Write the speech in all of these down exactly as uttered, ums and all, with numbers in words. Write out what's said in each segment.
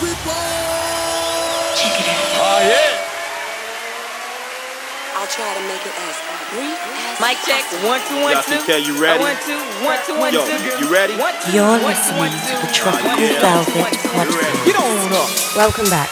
everybody. Check it out. Oh, yeah. I'll try to make it as brief as possible. Mic check. One, two, one, two. Y'all you ready? One, two, one, two, one, two. Yo, you ready? You're listening to the Tropical Velvet Podcast. Get on up. Welcome back.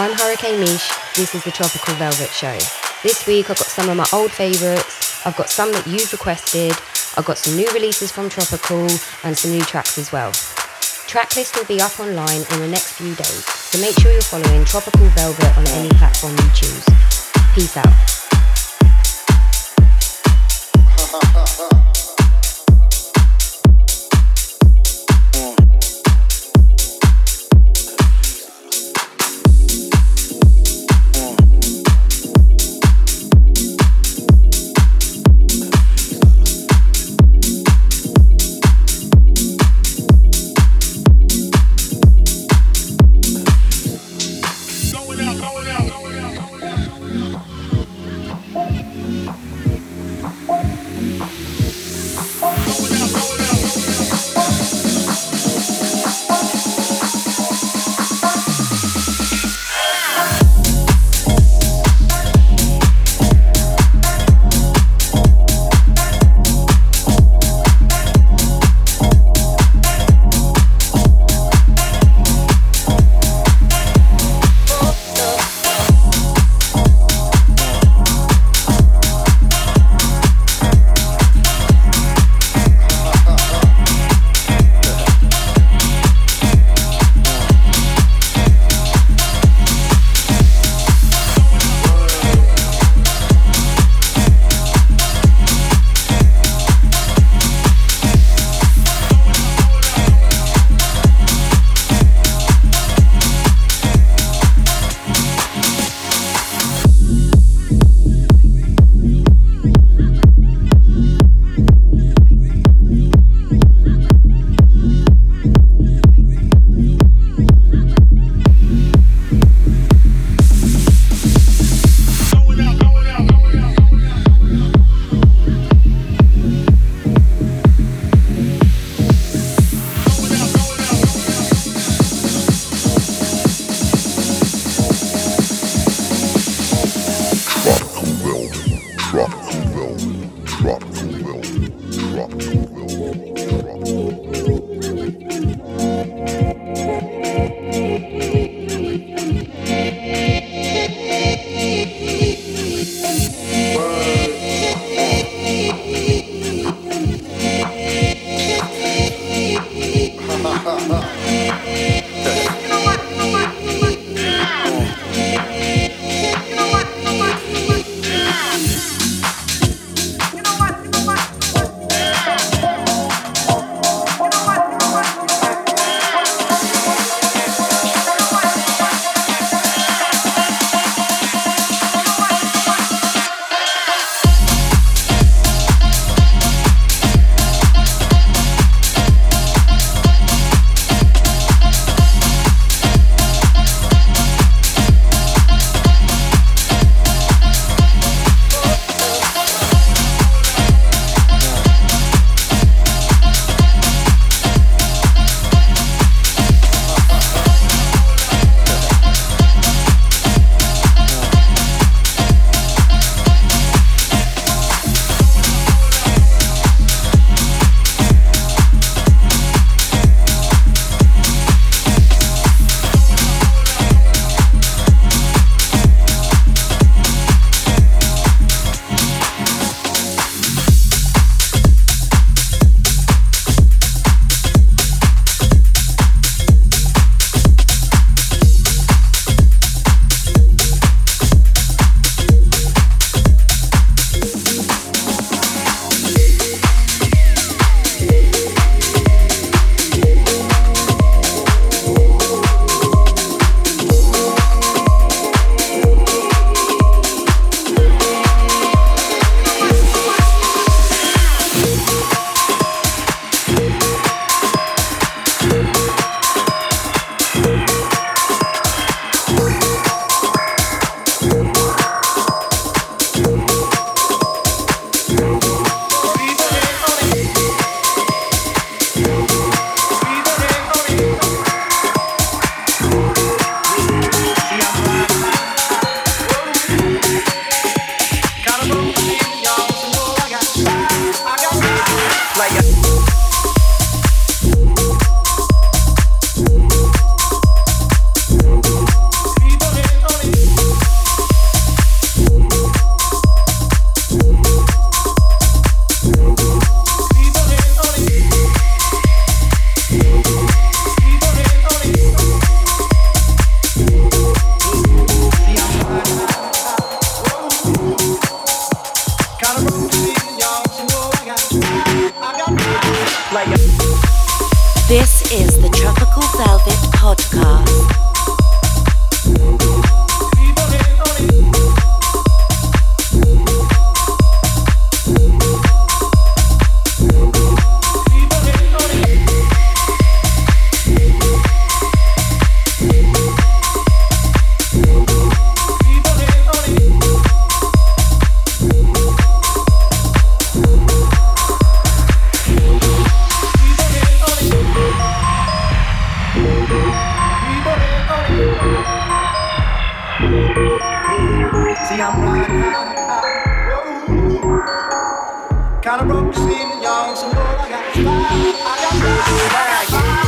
I'm Hurricane Mish. This is the Tropical Velvet Show. This week I've got some of my old favourites, I've got some that you've requested, I've got some new releases from Tropical and some new tracks as well. Tracklist will be up online in the next few days, so make sure you're following Tropical Velvet on any platform you choose. Peace out. See, I'm riding high. Kind of broke the ceiling, y'all, so all I got is fire. I got fire.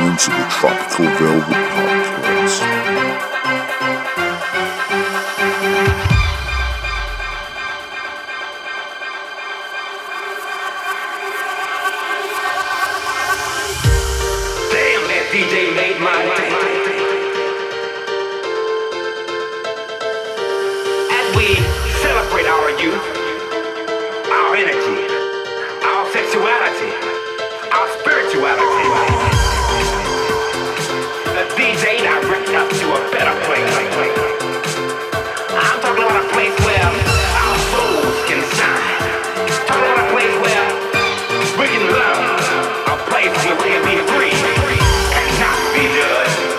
listening to the Tropical Velvet Podcast. Love a place where we can be free and not be judged.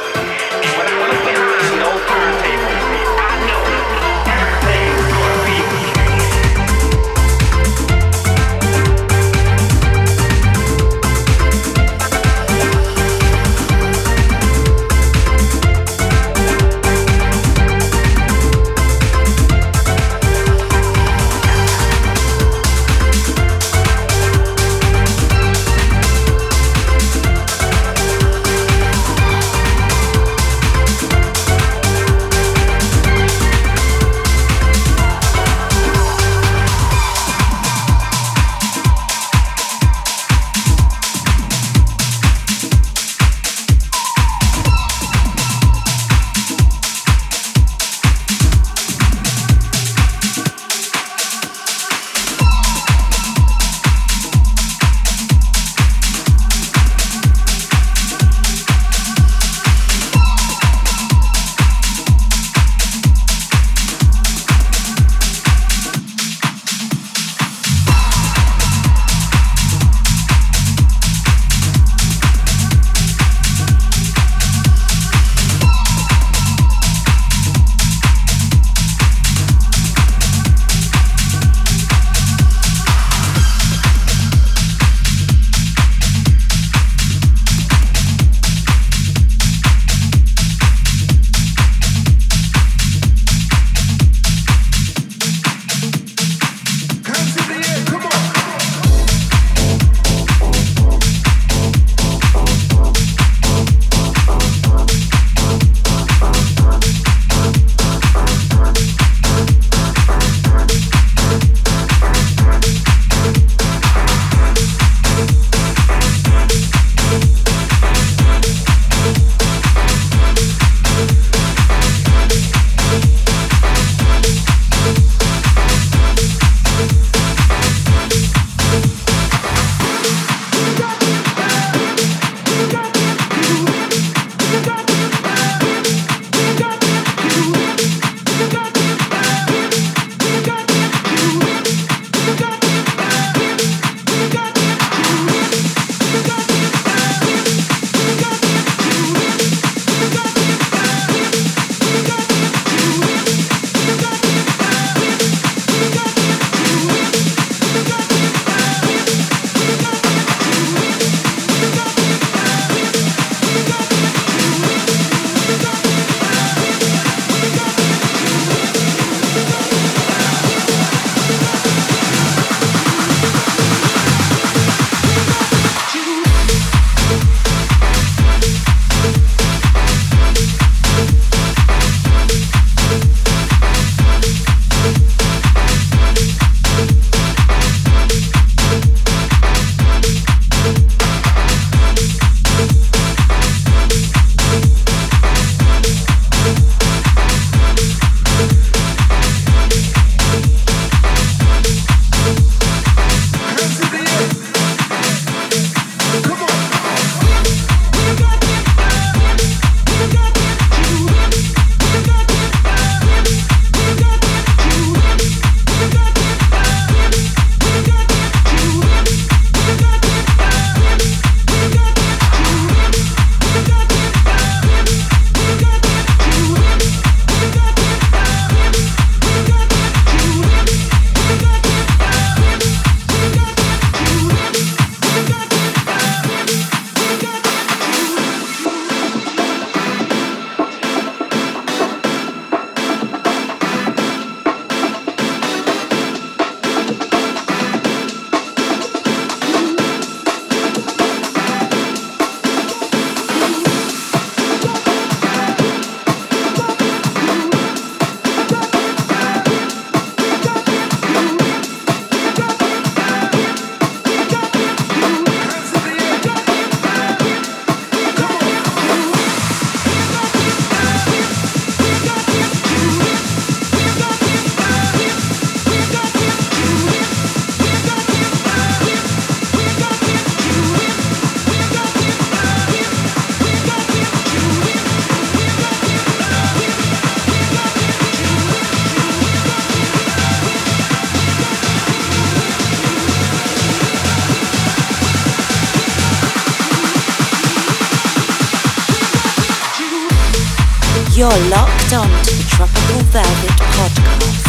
You're locked on to the Tropical Velvet Podcast.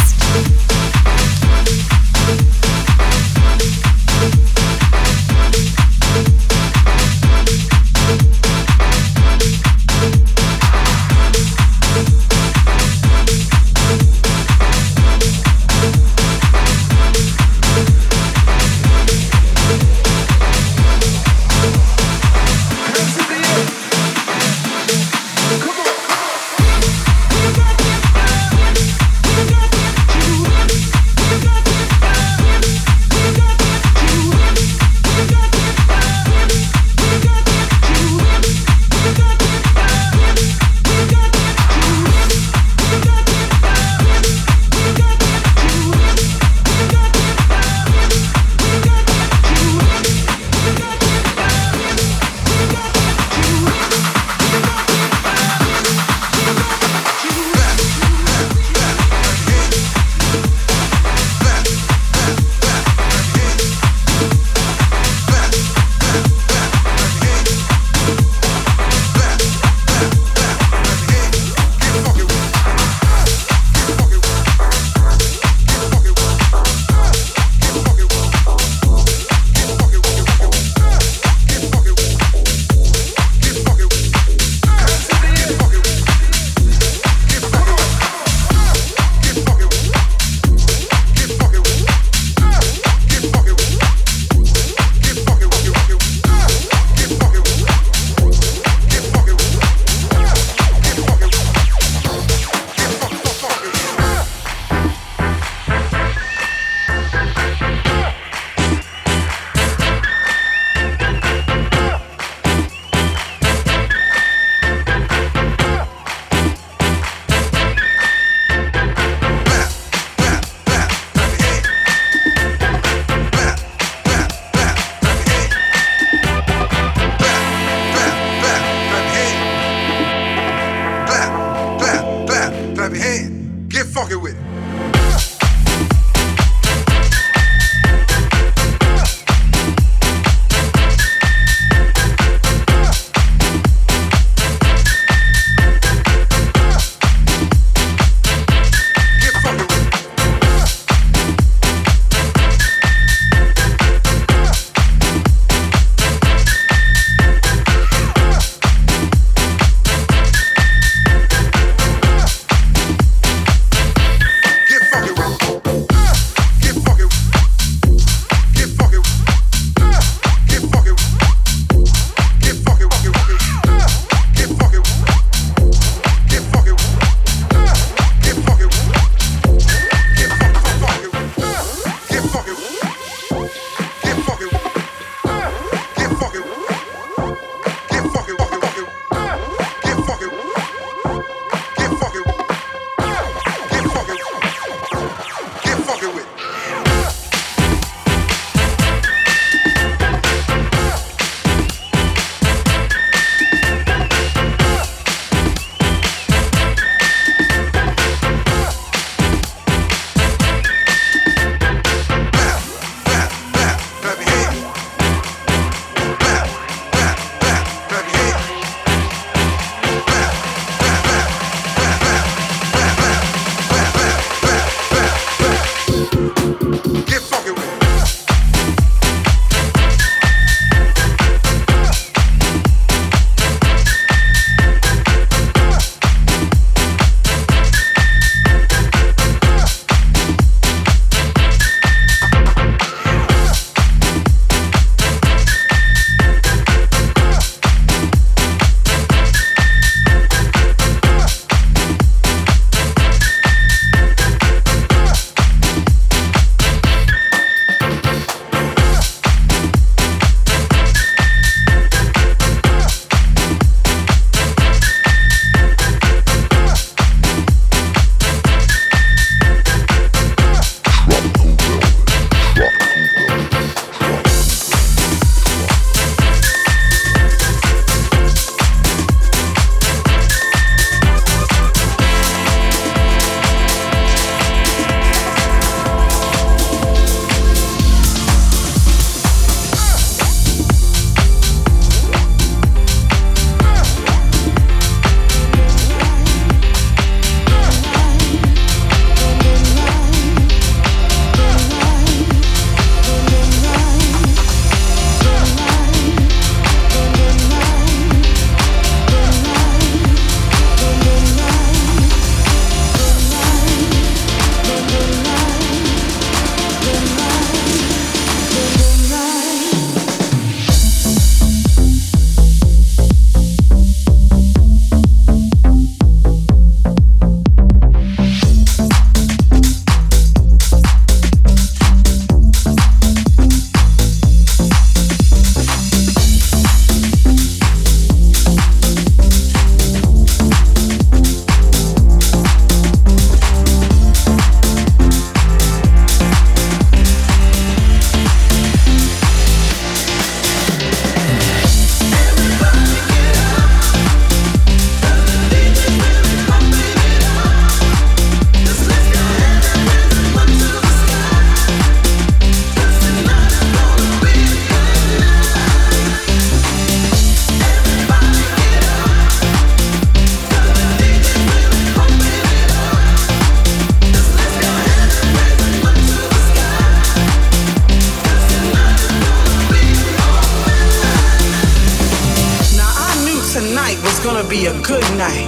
tonight was gonna be a good night.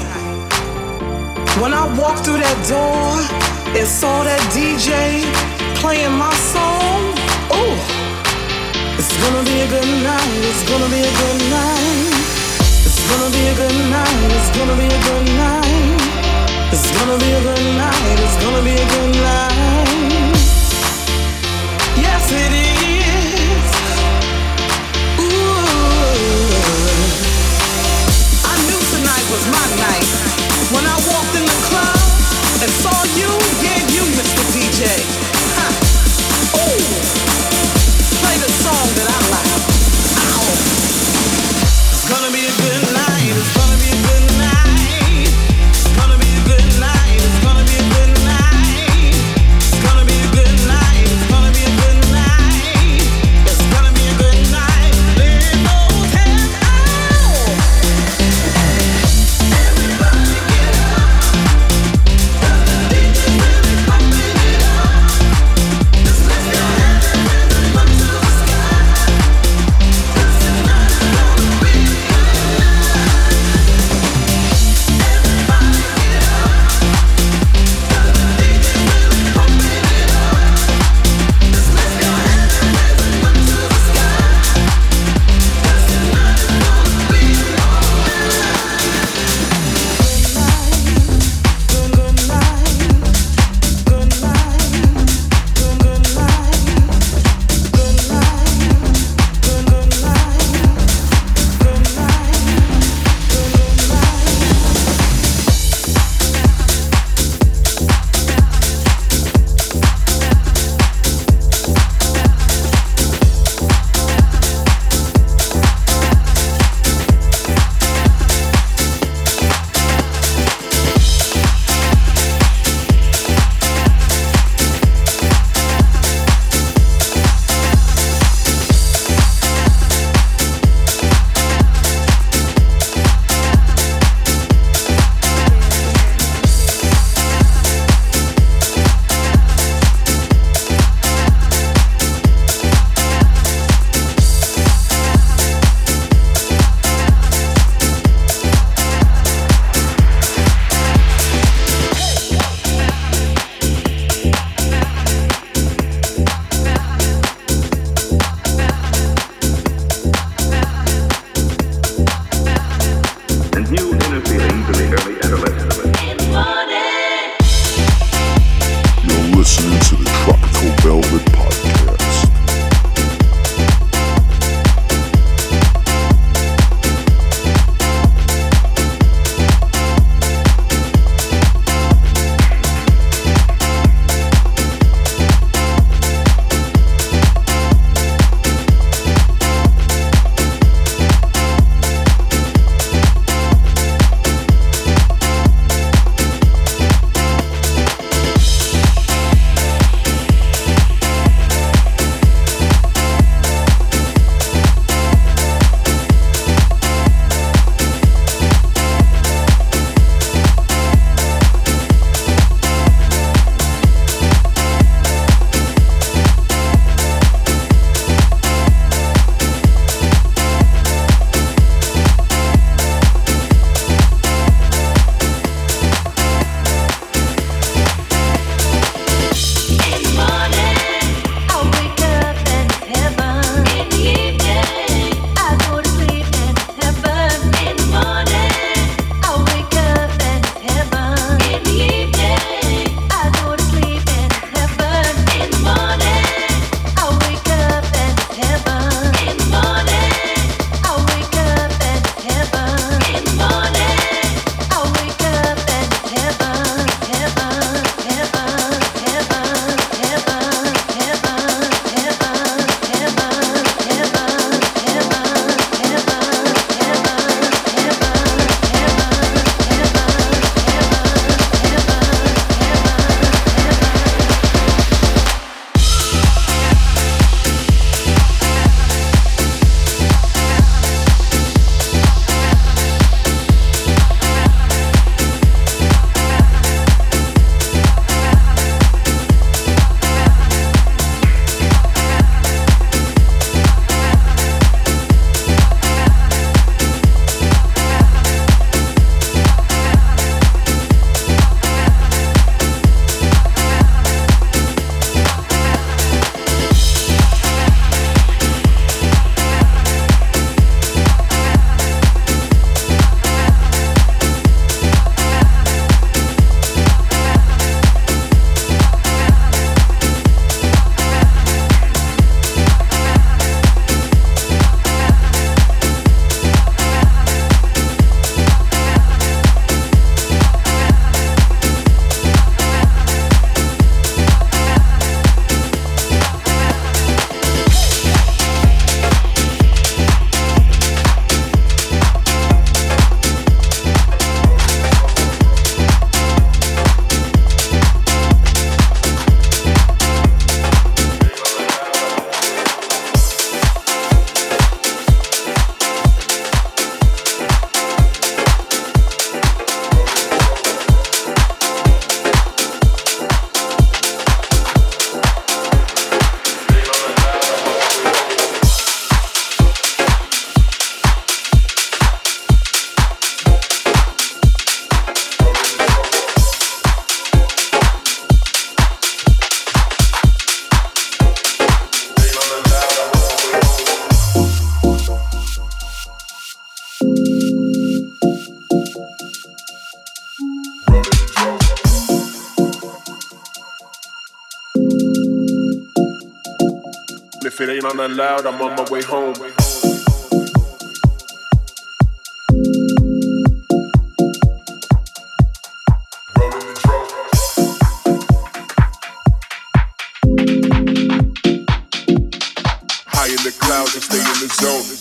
When I walked through that door and saw that D J playing my song, oh, it's gonna be a good night, it's gonna be a good night. It's gonna be a good night, it's gonna be a good night. It's gonna be a good night, it's gonna be a good night. Yes, it is. Ooh. I knew tonight was my night. When I walked in the club and saw you, yeah, you, Mister D J. Huh. Ooh. Play the song that I like. Ow. It's gonna be a good night. It's gonna be a good night. It's gonna be a good night. It's gonna be a good night. It's gonna be a good night. It's gonna be a good night. If it ain't on that loud, I'm on my way home. High in the clouds and stay in the zone.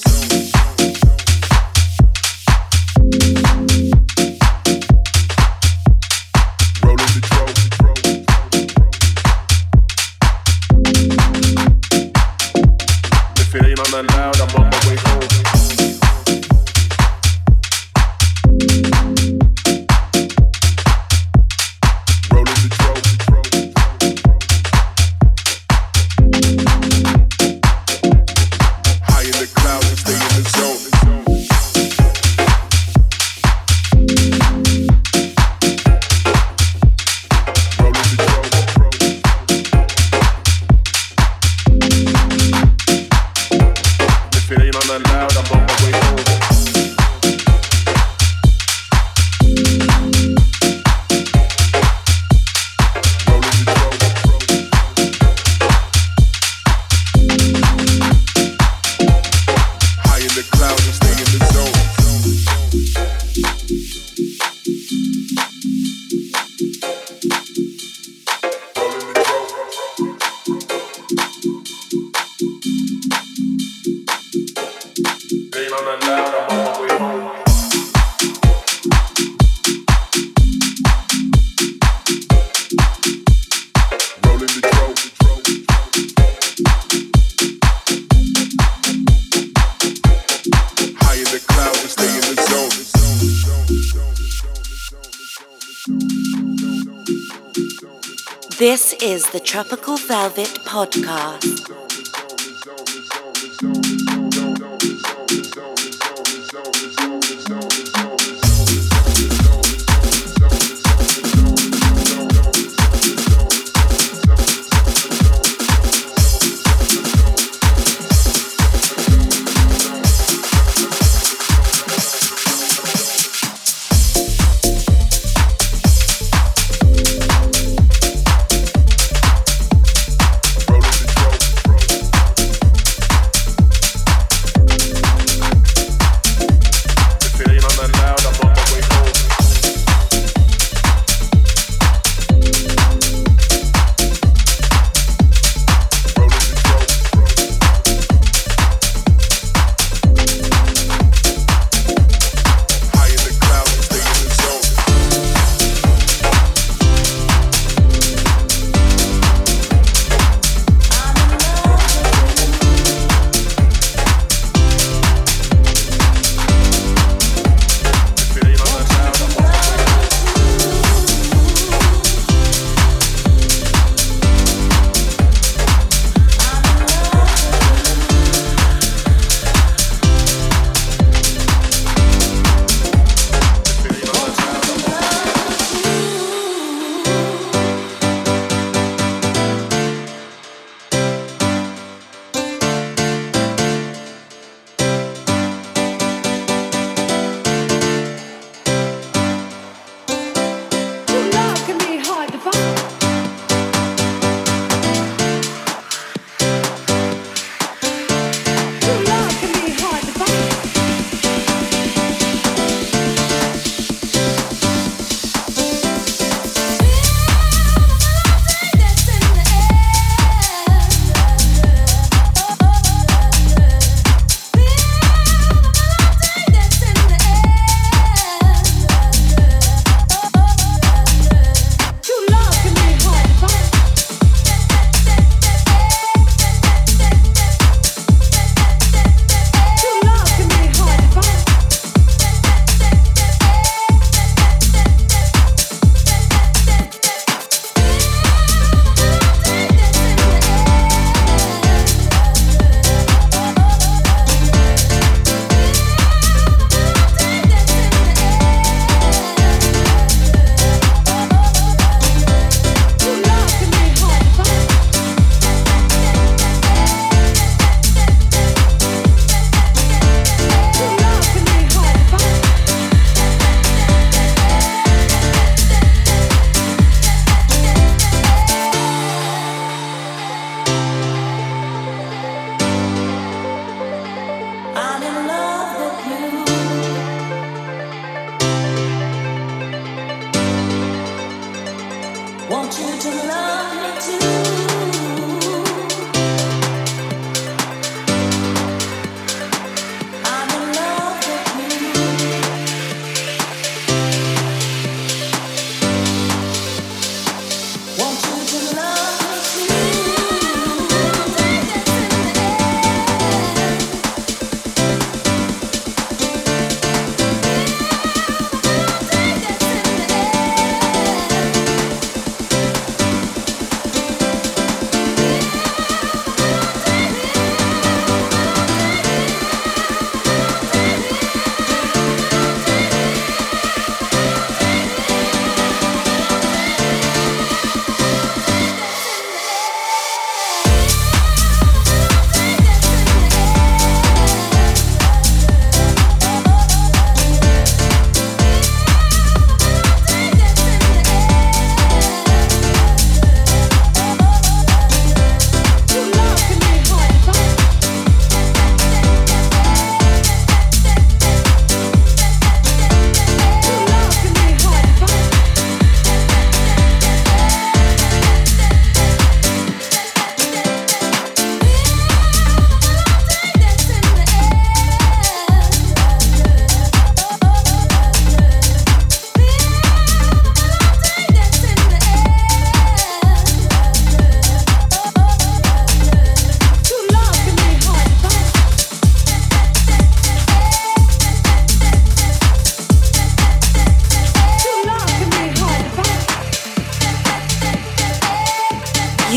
This is the Tropical Velvet Podcast.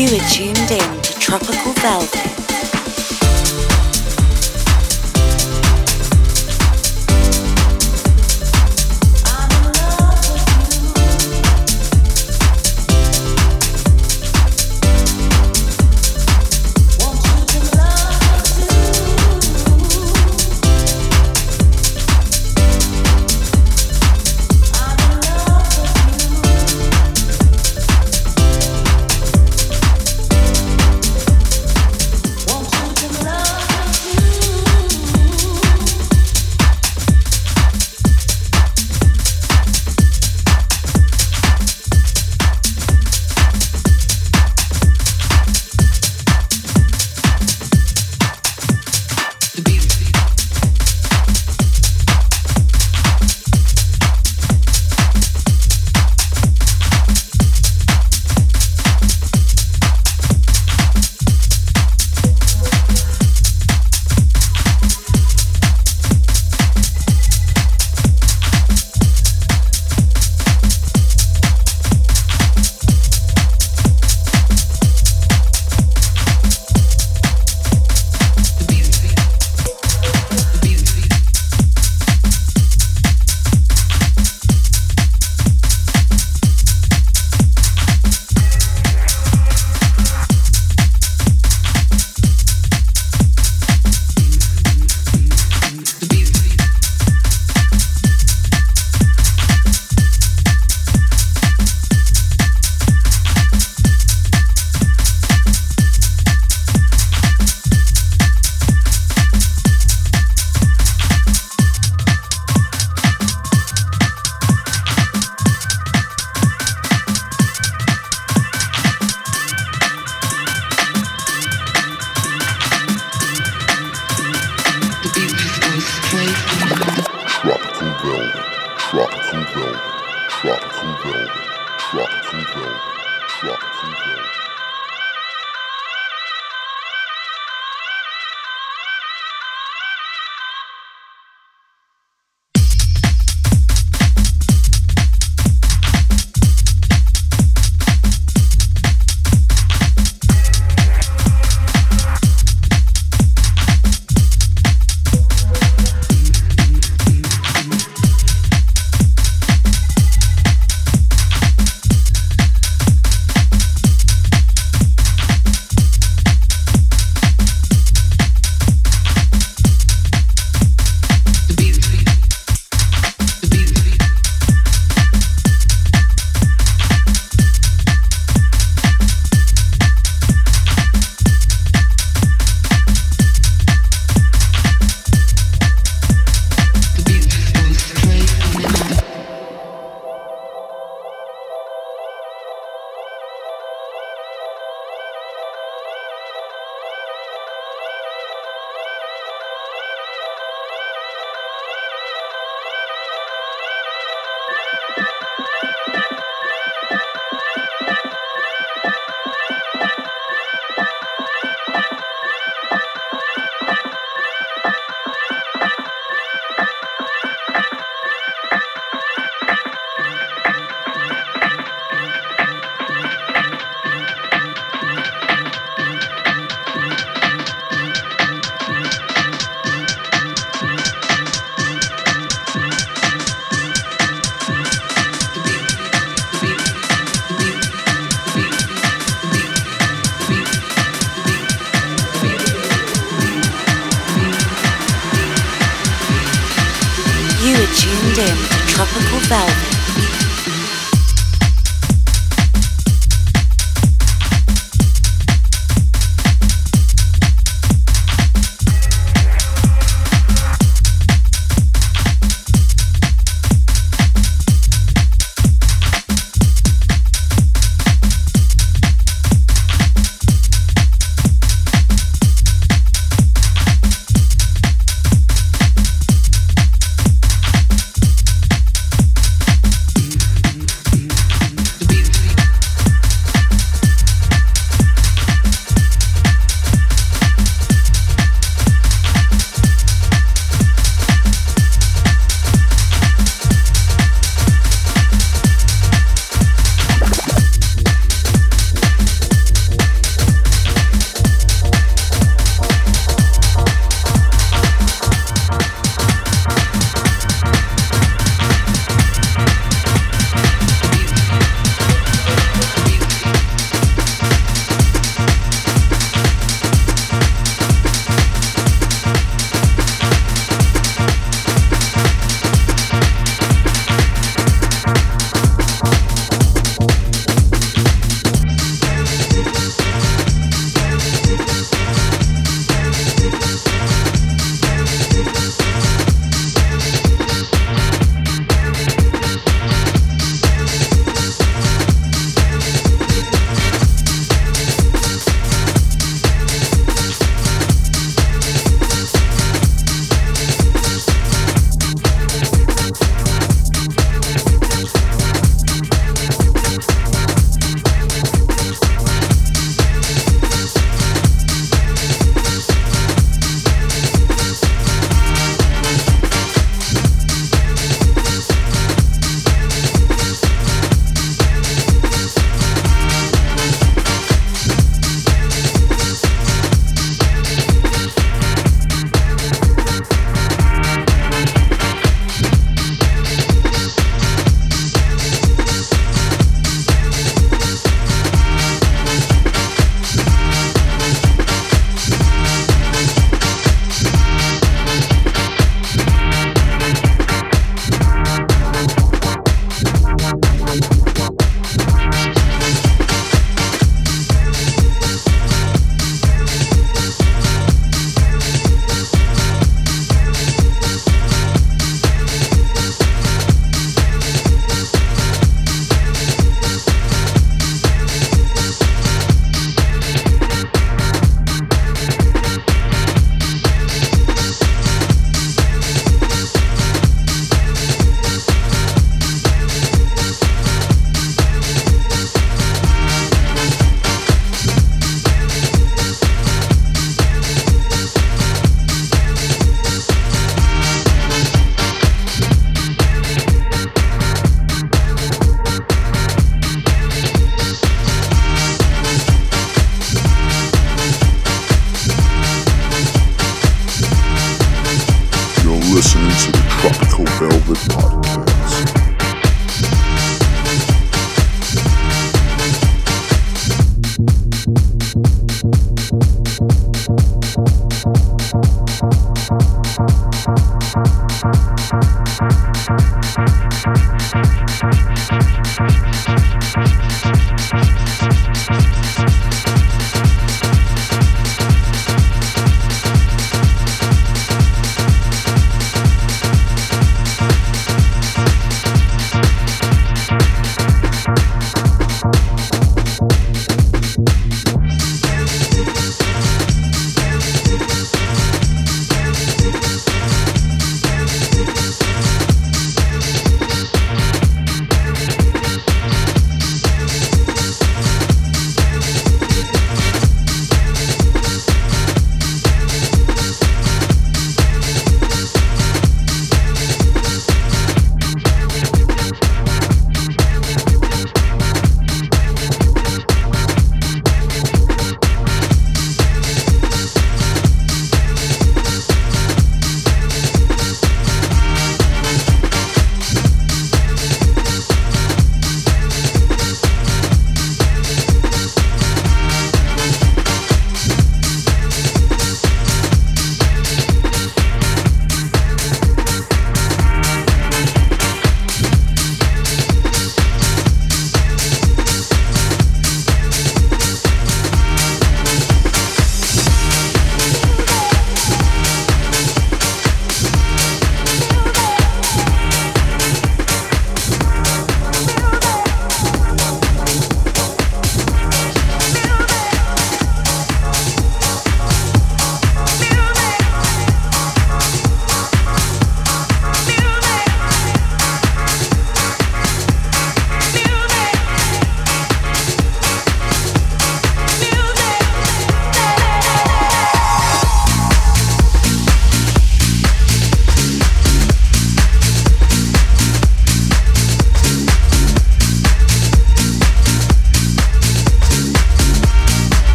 You are tuned in to Tropical Velvet.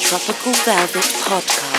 Tropical Velvet Podcast.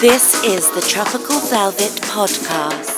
This is the Tropical Velvet Podcast.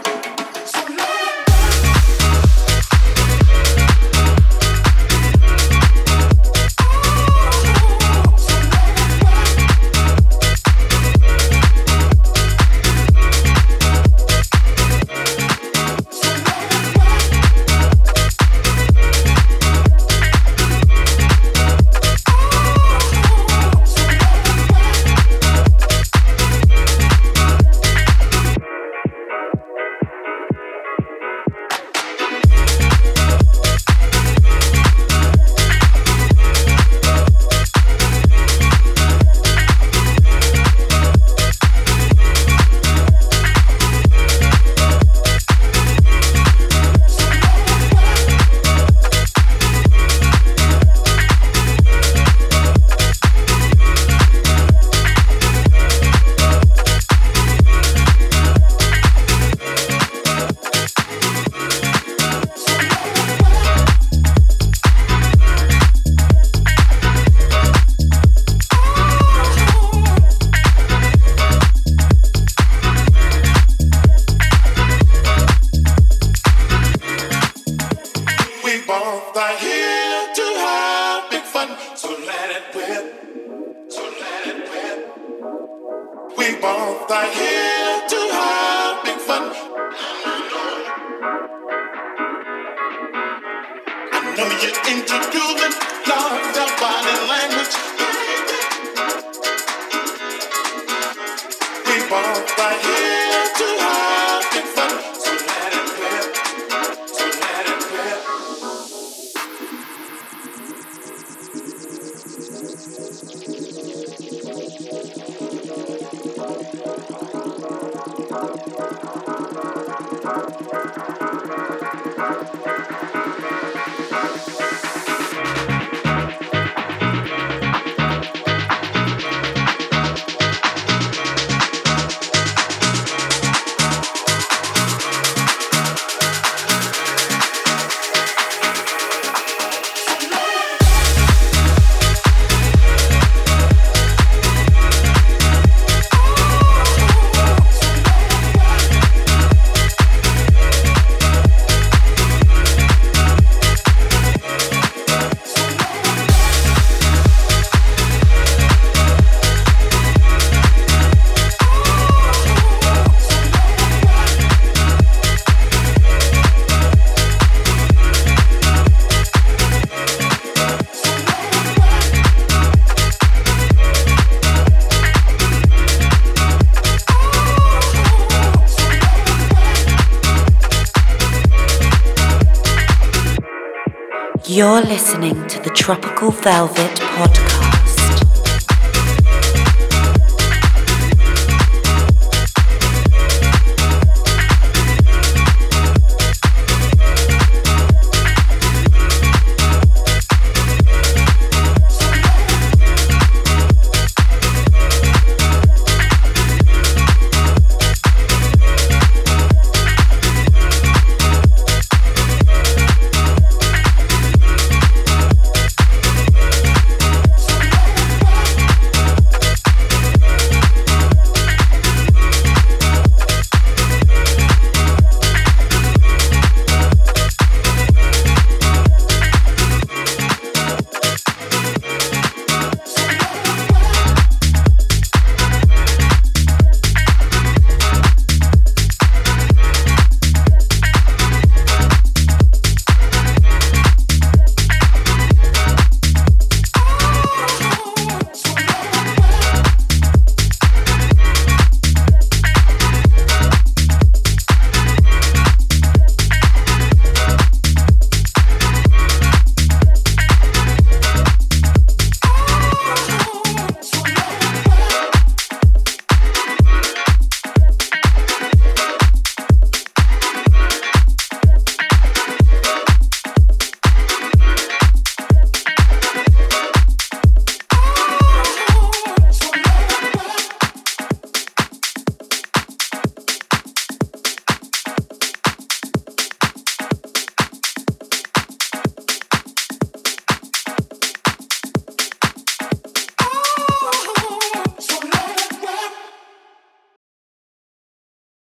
You're listening to the Tropical Velvet Podcast.